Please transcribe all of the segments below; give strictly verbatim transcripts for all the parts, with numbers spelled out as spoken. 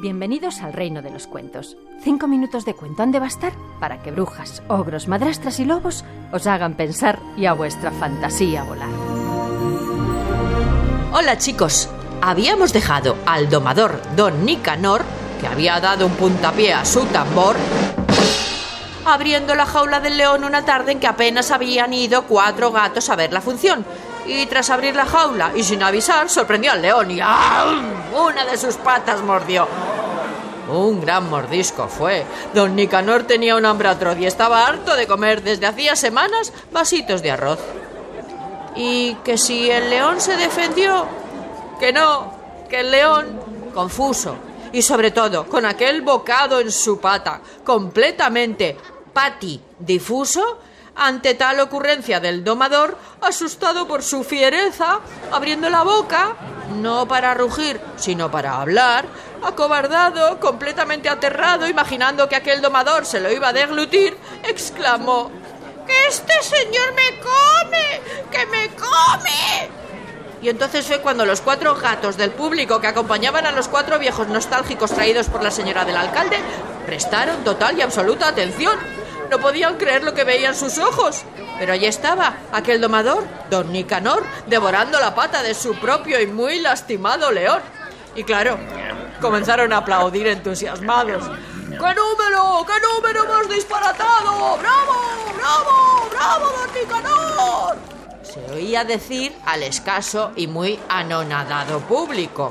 Bienvenidos al reino de los cuentos. Cinco minutos de cuento han de bastar para que brujas, ogros, madrastras y lobos os hagan pensar y a vuestra fantasía volar. Hola chicos, habíamos dejado al domador Don Nicanor, que había dado un puntapié a su tambor, abriendo la jaula del león una tarde en que apenas habían ido cuatro gatos a ver la función. Y tras abrir la jaula y sin avisar, sorprendió al león y ¡ah! Una de sus patas mordió. Un gran mordisco fue. Don Nicanor tenía un hambre atroz y estaba harto de comer desde hacía semanas vasitos de arroz. Y que si el león se defendió, que no, que el león, confuso y sobre todo con aquel bocado en su pata, completamente patidifuso, ante tal ocurrencia del domador, asustado por su fiereza, abriendo la boca, no para rugir, sino para hablar, acobardado, completamente aterrado, imaginando que aquel domador se lo iba a deglutir, exclamó: ¡Que este señor me come! ¡Que me come! Y entonces fue cuando los cuatro gatos del público que acompañaban a los cuatro viejos nostálgicos traídos por la señora del alcalde prestaron total y absoluta atención. No podían creer lo que veían sus ojos. Pero allí estaba aquel domador, Don Nicanor, devorando la pata de su propio y muy lastimado león. Y claro, comenzaron a aplaudir entusiasmados. ¡Qué número! ¡Qué número más disparatado! ¡Bravo! ¡Bravo! ¡Bravo, Don Nicanor! Se oía decir al escaso y muy anonadado público.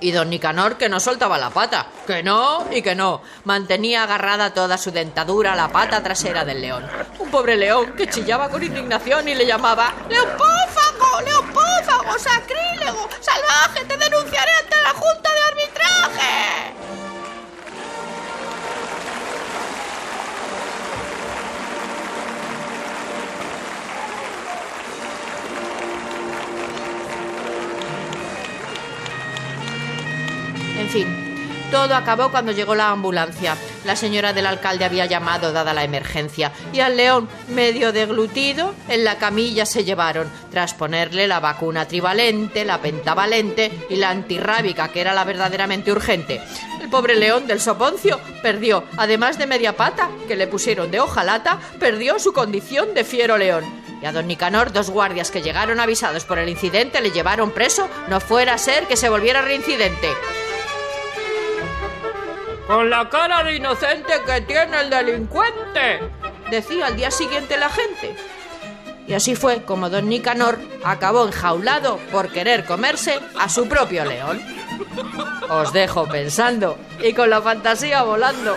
Y Don Nicanor que no soltaba la pata, que no y que no. Mantenía agarrada toda su dentadura a la pata trasera del león. Un pobre león que chillaba con indignación y le llamaba: ¡Leopófago! ¡Leopófago! ¡Sacrílego! ¡Salvaje! ¡Te denunciaré ante la Junta de Arbitraje! En fin, todo acabó cuando llegó la ambulancia. La señora del alcalde había llamado dada la emergencia y al león, medio deglutido, en la camilla se llevaron, tras ponerle la vacuna trivalente, la pentavalente y la antirrábica, que era la verdaderamente urgente. El pobre león del soponcio perdió, además de media pata, que le pusieron de hojalata, perdió su condición de fiero león. Y a Don Nicanor, dos guardias que llegaron avisados por el incidente, le llevaron preso, no fuera a ser que se volviera reincidente. ¡Con la cara de inocente que tiene el delincuente!, decía al día siguiente la gente. Y así fue como Don Nicanor acabó enjaulado por querer comerse a su propio león. Os dejo pensando y con la fantasía volando.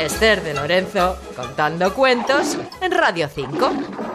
Esther de Lorenzo, contando cuentos en Radio cinco.